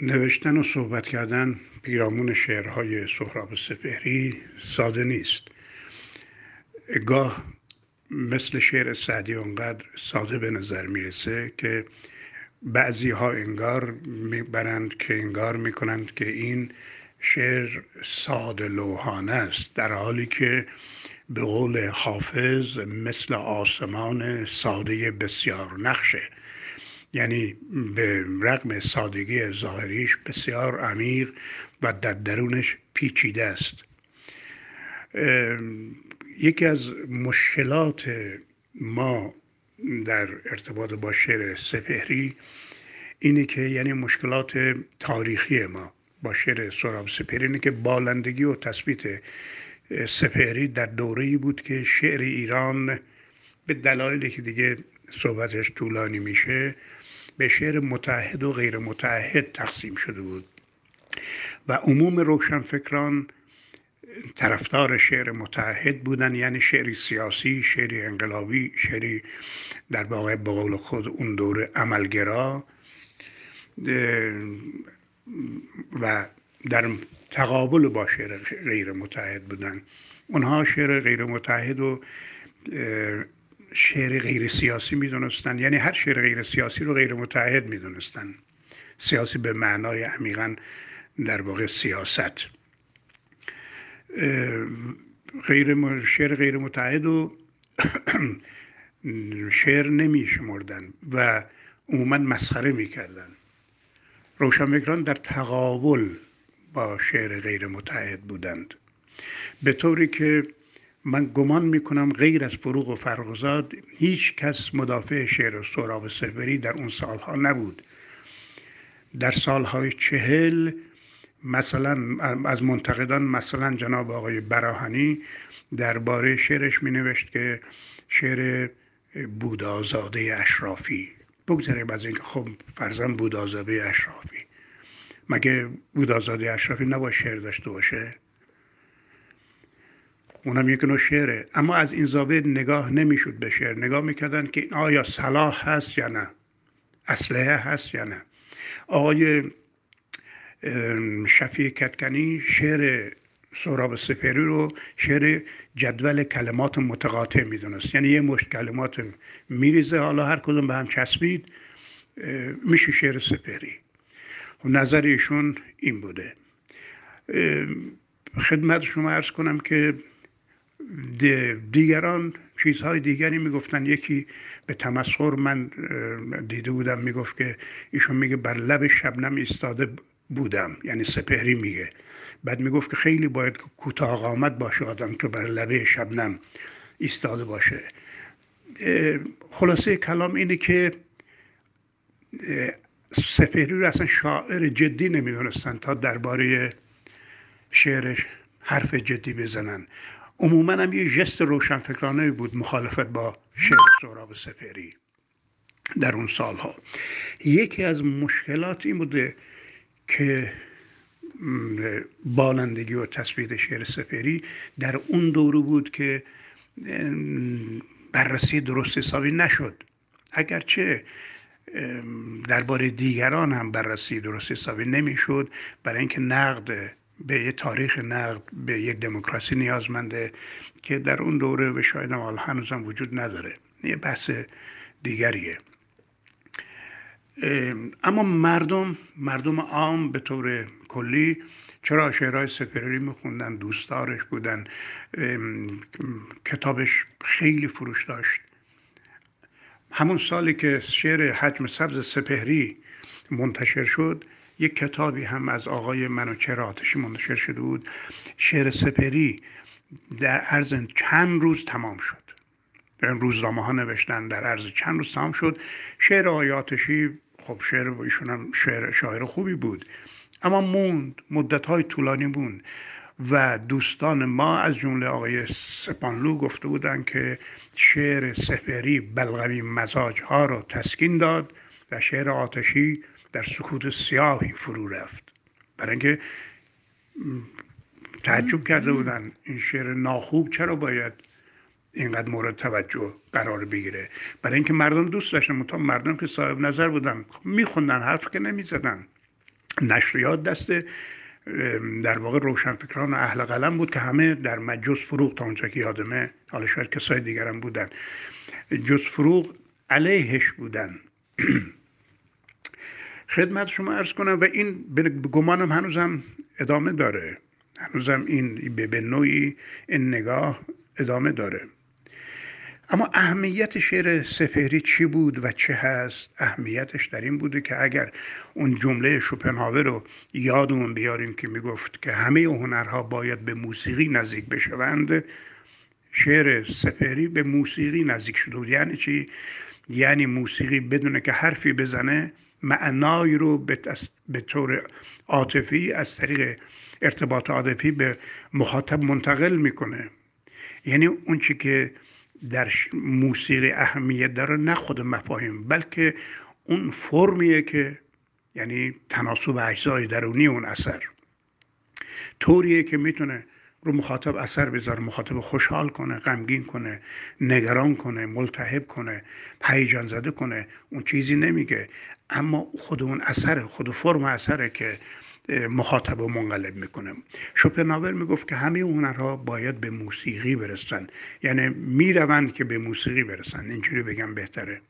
نوشتن و صحبت کردن پیرامون شعرهای سهراب سپهری ساده نیست. گاه مثل شعر سعدی اونقدر ساده به نظر میرسه که بعضی ها انگار میبرند که انگار میکنند که این شعر ساده لوحانه است، در حالی که به قول حافظ مثل آسمان ساده بسیار نقشه، یعنی به رغم سادگی ظاهریش بسیار عمیق و در درونش پیچیده است. یکی از مشکلات ما در ارتباط با شعر سپهری اینه که، یعنی مشکلات تاریخی ما با شعر سهراب سپهری اینه که بالندگی و تثبیت سپهری در دوره‌ای بود که شعر ایران به دلایلی که دیگه صحبتش طولانی میشه به شعر متعهد و غیر متعهد تقسیم شده بود و عموم روشنفکران طرفدار شعر متعهد بودن، یعنی شعری سیاسی، شعری انقلابی، شعری در واقع به قول خود اون دوره عملگرا، و در تقابل با شعر غیر متعهد بودن. اونها شعر غیر متعهد و شعر غیر سیاسی میدونستن، یعنی هر شعر غیر سیاسی رو غیر متعهد میدونستن، سیاسی به معنای عمیقاً در واقع سیاست. شعر غیر متعهد و شعر نمی شمردن و عموماً مسخره می کردن. روشنفکران در تقابل با شعر غیر متعهد بودند، به طوری که من گمان می کنم غیر از فروغ و فرخزاد هیچ کس مدافع شعر سهراب سپهری در اون سالها نبود. در سالهای 40 مثلا از منتقدان مثلا جناب آقای براهنی درباره شعرش می نوشت که شعر بودازاده اشرافی. بگذاریم از اینکه خب فرضاً بودازاده اشرافی، مگه بودازاده اشرافی نباید شعر داشته باشه؟ اونم یک نوع شعره، اما از این زاویه نگاه نمیشد به شعر. نگاه میکردن که آیا سلاح هست یا نه، اسلحه هست یا نه. آقای شفیق کتکنی شعر سهراب سپهری رو شعر جدول کلمات متقاطع میدونست، یعنی یه مشت کلمات میریزه، حالا هر کدوم به هم چسبید میشه شعر سپهری. نظر ایشون این بوده. خدمت شما عرض کنم که دیگران چیزهای دیگری میگفتن. یکی به تمسخر من دیده بودم میگفت که ایشون میگه بر لب شبنم ایستاده بودم، یعنی سپهری میگه. بعد میگفت که خیلی باید کوتاه قامت باشه آدم که بر لبه شبنم ایستاده باشه. خلاصه کلام اینه که سپهری رو اصلا شاعر جدی نمیدونستن تا درباره شعرش حرف جدی بزنن. عموما هم یه ژست روشنفکرانه بود مخالفت با شعر سهراب سپهری در اون سالها. یکی از مشکلات این بوده که بالندگی و تثبیت شعر سپهری در اون دوره بود که بررسی درست حسابی نشد، اگرچه درباره دیگران هم بررسی درست حسابی نمیشد، برای اینکه نقد به یه تاریخ، نقد به یک دموکراسی نیازمنده که در اون دوره و شاید هنوز هم وجود نداره، یه بحث دیگریه. اما مردم عام به طور کلی چرا شعرهای سپهری میخوندن، دوستارش بودن، کتابش خیلی فروش داشت. همون سالی که شعر حجم سبز سپهری منتشر شد یک کتابی هم از آقای منوچهر آتشی منتشر شده بود. شعر سپهری در عرض چند روز تمام شد، روزنامه ها نوشتن، در عرض چند روز تمام شد. شعر آقای آتشی، خب شعر ایشون هم شاعر خوبی بود، اما موند، مدت‌های طولانی موند و دوستان ما از جمله آقای سپانلو گفته بودند که شعر سپهری بلغمی مزاج ها رو تسکین داد و شعر آتشی در سکوت سیاهی فرو رفت، برای اینکه تعجب کرده بودن این شعر ناخوب چرا باید اینقدر مورد توجه قرار بگیره، برای اینکه مردم دوست داشتن. مردم که صاحب نظر بودن میخوندن، حرف که نمیزدن. نشریات دست در واقع روشنفکران و اهل قلم بود که همه در مجلس فروغ تا اونجا که یادمه، حالا شاید کسای دیگر هم بودن، جز فروغ علیهش بودن. خدمت شما عرض کنم و این به گمانم هنوزم ادامه داره، هنوزم این به نوعی این نگاه ادامه داره. اما اهمیت شعر سپهری چی بود و چه هست؟ اهمیتش در این بوده که اگر اون جمله شوپنهاور رو یادمون بیاریم که میگفت که همه هنرها باید به موسیقی نزدیک بشوند، شعر سپهری به موسیقی نزدیک شده بود. یعنی چی؟ یعنی موسیقی بدونه که حرفی بزنه معنای رو به طور عاطفی از طریق ارتباط عاطفی به مخاطب منتقل میکنه. یعنی اون چی که در موسیقی اهمیت داره نه خود مفاهیم، بلکه اون فرمیه که یعنی تناسب اجزای درونی اون اثر طوریه که میتونه رو مخاطب اثر بذاره، مخاطب خوشحال کنه، غمگین کنه، نگران کنه، ملتهب کنه، هیجان زده کنه. اون چیزی نمیگه، اما خود اون اثر، خود فرم اثره که مخاطب رو منقلب میکنه. شوپنهاور میگفت که همه هنرها باید به موسیقی برسن، یعنی میروند که به موسیقی برسن، اینجوری بگم بهتره،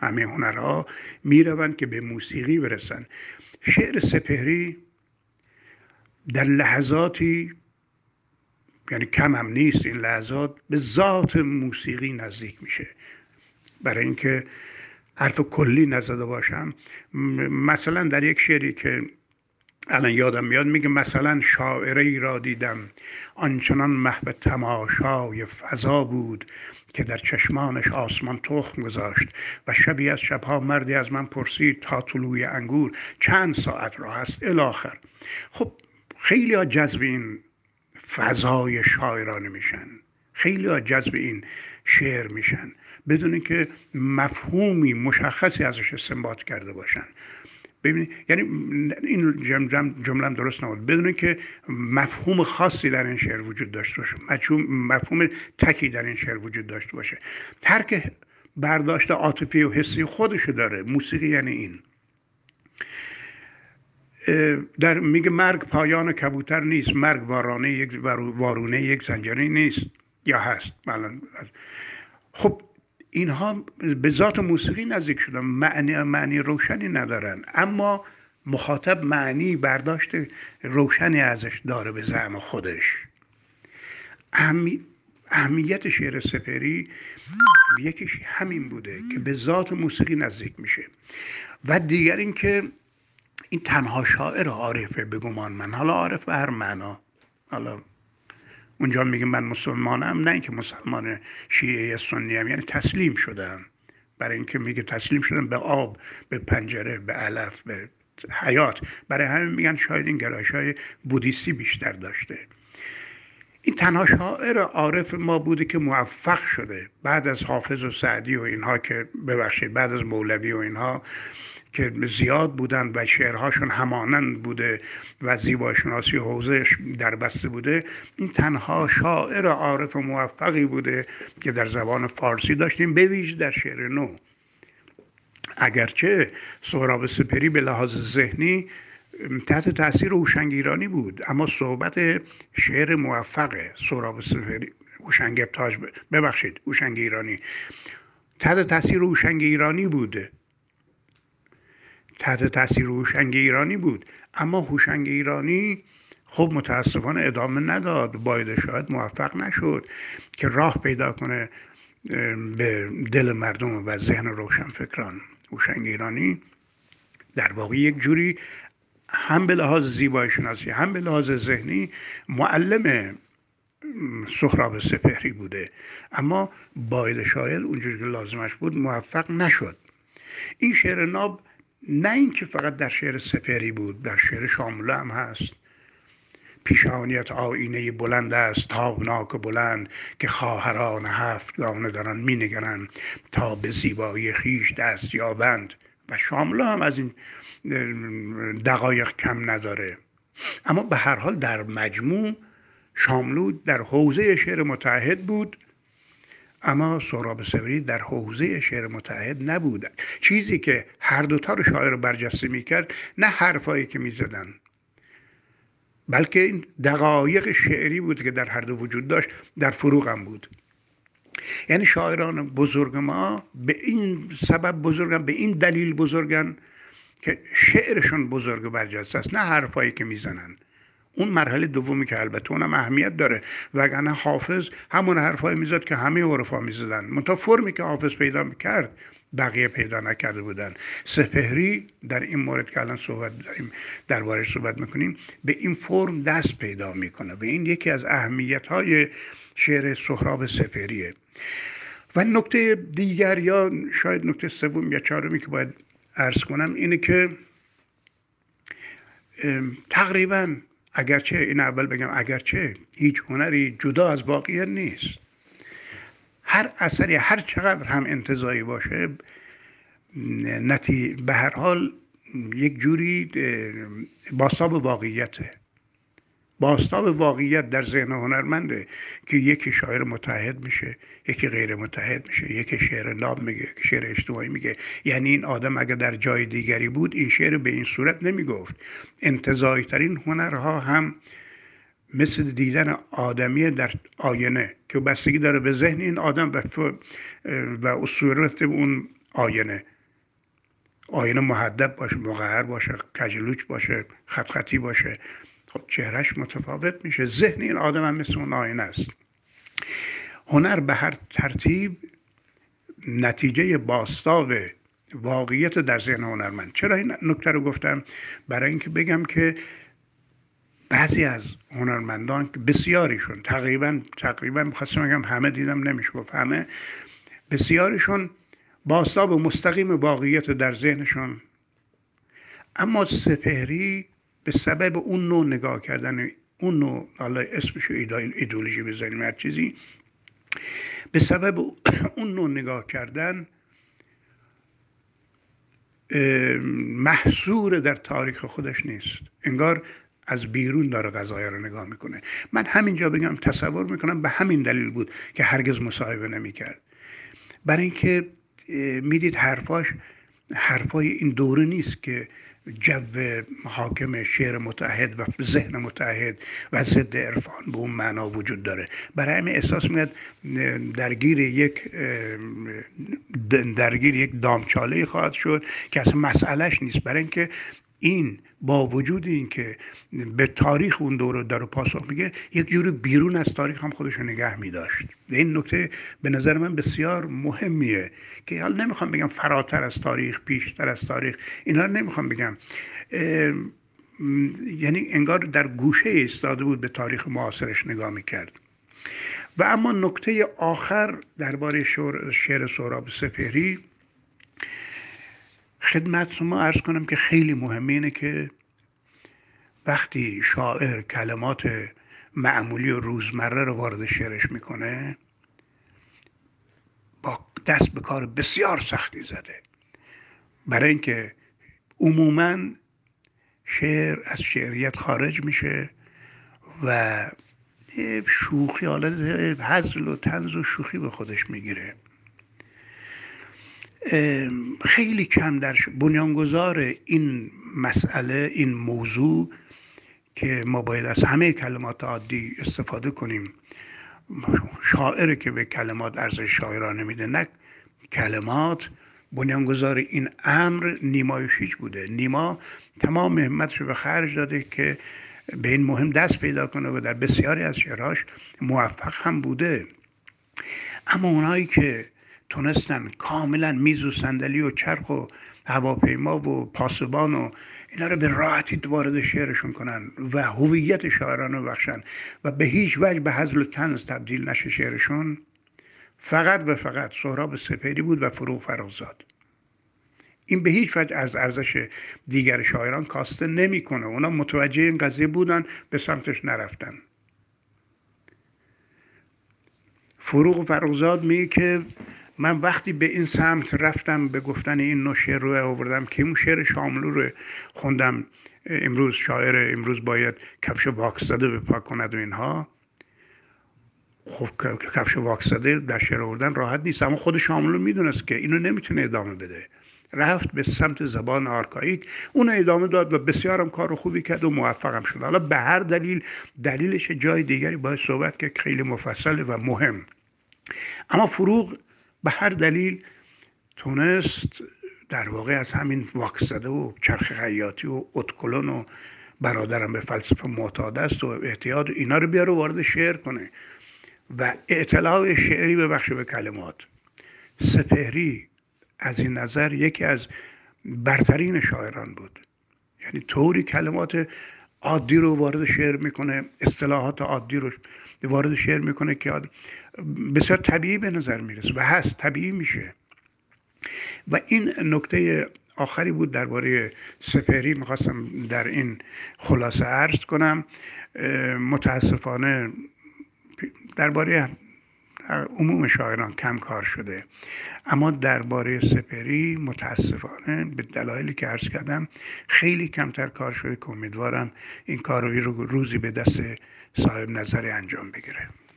همه هنرها میروند که به موسیقی برسن. شعر سپهری در لحظاتی، یعنی کم هم نیست این لحظات، به ذات موسیقی نزدیک میشه. برای اینکه حرف کلی نزده باشم، مثلا در یک شعری که الان یادم میاد میگه مثلا شاعری را دیدم آنچنان محو تماشای فضا بود که در چشمانش آسمان تخم گذاشت و شبی از شبها مردی از من پرسید تا طلوع انگور چند ساعت را هست الاخر. خب خیلی ها جذب این فضای شاعرانه میشن، خیلی ها جذب این شعر میشن بدون اینکه مفهومی مشخصی ازش استنباط کرده باشن. ببینید، یعنی این جمله درست نبود، بدون که مفهوم خاصی در این شعر وجود داشته باشه، مفهوم تکی در این شعر وجود داشته باشه، ترک برداشت عاطفی و حسی خودشو داره. موسیقی یعنی این. در میگه مرگ پایان کبوتر نیست، مرگ وارونه یک زنجیره نیست، یا هست. خب اینها به ذات موسیقی نزدیک شدن، معنی روشنی ندارن، اما مخاطب معنی برداشت روشنی ازش داره به زعم خودش. اهمیت شعر سپهری یکیش همین بوده که به ذات موسیقی نزدیک میشه و دیگر این که این تنها شاعر عارفه به گمان من. حالا عارف به هر معنا، حالا اونجا میگه من مسلمانم، نه اینکه مسلمان شیعه سنیم، یعنی تسلیم شدم. برای اینکه میگه تسلیم شدم به آب، به پنجره، به علف، به حیات. برای همین میگن شاید این گرایش‌های بودیستی بیشتر داشته. این تنها شاعر عارف ما بوده که موفق شده بعد از حافظ و سعدی و اینها که ببخشید بعد از مولوی و اینها که زیاد بودن و شعرهاشون همانند بوده و زیباشناسی حوزهش در بسته بوده. این تنها شاعر عارف موفقی بوده که در زبان فارسی داشتیم، به ویژه در شعر نو. اگرچه سهراب سپهری به لحاظ ذهنی تحت تاثیر هوشنگ ایرانی بود، اما صحبت شعر موفق سهراب سپهری، هوشنگ ایرانی تحت تاثیر هوشنگ ایرانی بوده، تحت تاثیر هوشنگ ایرانی بود، اما هوشنگ ایرانی خب متاسفانه ادامه نداد، باید شاید موفق نشد که راه پیدا کنه به دل مردم و ذهن روشنفکران. هوشنگ ایرانی در واقع یک جوری هم به لحاظ زیبایی شناسی هم به لحاظ ذهنی معلم سهراب سپهری بوده، اما باید شاید اونجوری که لازمش بود موفق نشد. این شعر ناب نه اینکه فقط در شعر سپهری بود، در شعر شاملو هم هست. پیشانیت آینه بلند است تابناک بلند که خواهران هفتگانه دارن می نگرن تا به زیبایی خویش دست یابند. و شاملو هم از این دقایق کم نداره، اما به هر حال در مجموع شاملو در حوزه شعر متعهد بود اما سهراب سپهری در حوزه شعر متعهد نبودند. چیزی که هر دوتا رو شاعر رو برجسته میکرد نه حرفایی که میزدن، بلکه این دقایق شعری بود که در هر دو وجود داشت، در فروغ هم بود. یعنی شاعران بزرگ ما به این سبب بزرگن، به این دلیل بزرگن که شعرشون بزرگ و برجسته است، نه حرفایی که میزنن. اون مرحله دومی که البته اونم اهمیت داره، وگرنه حافظ همون حرفایی میزد که همه عرفا میزدن، منتها فرمی که حافظ پیدا میکرد بقیه پیدا نکرده بودن. سپهری در این مورد که الان صحبت داریم دربارش صحبت میکنیم به این فرم دست پیدا میکنه و این یکی از اهمیت های شعر سهراب سپهریه. و نکته دیگر یا شاید نکته سوم یا چهارمی که باید عرض کنم اینه که تقریباً اگرچه هیچ هنری جدا از واقعیت نیست. هر اثری هر چقدر هم انتزاعی باشه به هر حال یک جوری بازتاب واقعیته، بازتاب واقعیت در ذهن هنرمنده که یکی شاعر متعهد میشه، یکی غیر متعهد میشه، یکی شعر لاب میگه، یکی شعر اجتماعی میگه. یعنی این آدم اگر در جای دیگری بود این شعر به این صورت نمیگفت. انتزاعی ترین هنرها هم مثل دیدن آدمی در آینه که بستگی داره به ذهن این آدم و صورت اون آینه مهدب باشه، مقهر باشه، کجلوچ باشه، خطی باشه، خب چهرهش متفاوت میشه. ذهن این آدم هم مثل اون آینه است. هنر به هر ترتیب نتیجه بازتاب واقعیت در ذهن هنرمند. چرا این نکته رو گفتم؟ برای اینکه بگم که بعضی از هنرمندان که بسیاریشون تقریبا می‌خواستم بگم همه، دیدم نمیشه گفت همه، بسیاریشون بازتاب مستقیم واقعیت در ذهنشون، اما سپهری به سبب اون نوع نگاه کردن، اون نوع حالا اسمشو ایدئولوژی بزنیم هر چیزی، به سبب اون نوع نگاه کردن محصور در تاریخ خودش نیست، انگار از بیرون داره قضایا رو نگاه میکنه. من همینجا بگم تصور میکنم به همین دلیل بود که هرگز مصاحبه نمیکرد، برای اینکه میدید حرفای این دوره نیست که جو حاکم شعر متعهد و ذهن متعهد و ضد عرفان به اون معنا وجود داره. برای همین احساس میاد درگیر یک دامچاله خواهد شد که اصلا مسئلهش نیست، برای اینکه این با وجود این که به تاریخ اون دوره داره پاسخ میگه، یک جوری بیرون از تاریخ هم خودش رو نگه میداشت. این نکته به نظر من بسیار مهمیه که حالا نمیخوام بگم فراتر از تاریخ، پیشتر از تاریخ، اینا رو نمیخوام بگم، یعنی انگار در گوشه ایستاده بود به تاریخ معاصرش نگاه میکرد. و اما نکته آخر درباره شعر سهراب سپهری خدمت شما عرض کنم که خیلی مهمه اینه که وقتی شاعر کلمات معمولی و روزمره رو وارد شعرش میکنه با دست به کار بسیار سختی زده، برای اینکه عموماً شعر از شعریت خارج میشه و شوخی، حالا هزل و طنز و شوخی به خودش میگیره. خیلی کم در بنیانگذار این مسئله، این موضوع که ما باید از همه کلمات عادی استفاده کنیم، شاعر که به کلمات ارزش شاعرانه میده، نه کلمات، بنیانگذار این امر نیما یوشیج بوده. نیما تمام همتش به خرج داده که به این مهم دست پیدا کنه و در بسیاری از شعرهاش موفق هم بوده، اما اونایی که تونستن کاملا میز و صندلی و چرخ و هواپیما و پاسبان و اینا رو به راحتی وارد شعرشون کنن و هویت شاعرانه بخشن و به هیچ وجه به هزل و طنز تبدیل نشه شعرشون، فقط و فقط سهراب سپهری بود و فروغ فرخزاد. این به هیچ وجه از ارزش دیگر شاعران کاسته نمیکنه. اونا متوجه این قضیه بودن، به سمتش نرفتن. فروغ فرخزاد میگه که من وقتی به این سمت رفتم، به گفتن این نوع شعر رو آوردم که اون شعر شاملو رو خوندم، امروز شاعر امروز باید کفش پاک زده به پاک کند و اینها، خب کفش واکساده در شعر آوردن راحت نیست، اما خود شاملو میدونست که اینو نمیتونه ادامه بده، رفت به سمت زبان آرکاییک، اون ادامه داد و بسیارم کار خوبی کرد و موفقم شد. حالا به هر دلیل، دلیلش جای دیگری باید صحبت که خیلی مفصله و مهم، اما فروغ به هر دلیل تونست در واقع از همین واکساده و چرخ خیاطی و اتکلون و برادرم به فلسفه معتاد است و اعتیاد اینا رو بیاره وارد شعر کنه و اطلاع شعری ببخشه به کلمات. سپهری از این نظر یکی از برترین شاعران بود، یعنی طوری کلمات عادی رو وارد شعر میکنه، اصطلاحات عادی رو وارد شعر میکنه که بسیار طبیعی به نظر میرسه و هست، طبیعی میشه. و این نکته آخری بود درباره سپهری، میخواستم در این خلاصه عرض کنم. متاسفانه درباره عموم شاعران کم کار شده، اما درباره سپهری متاسفانه به دلایلی که عرض کردم خیلی کمتر کار شده که امیدوارم این کار رو روزی به دست صاحب نظری انجام بگیره.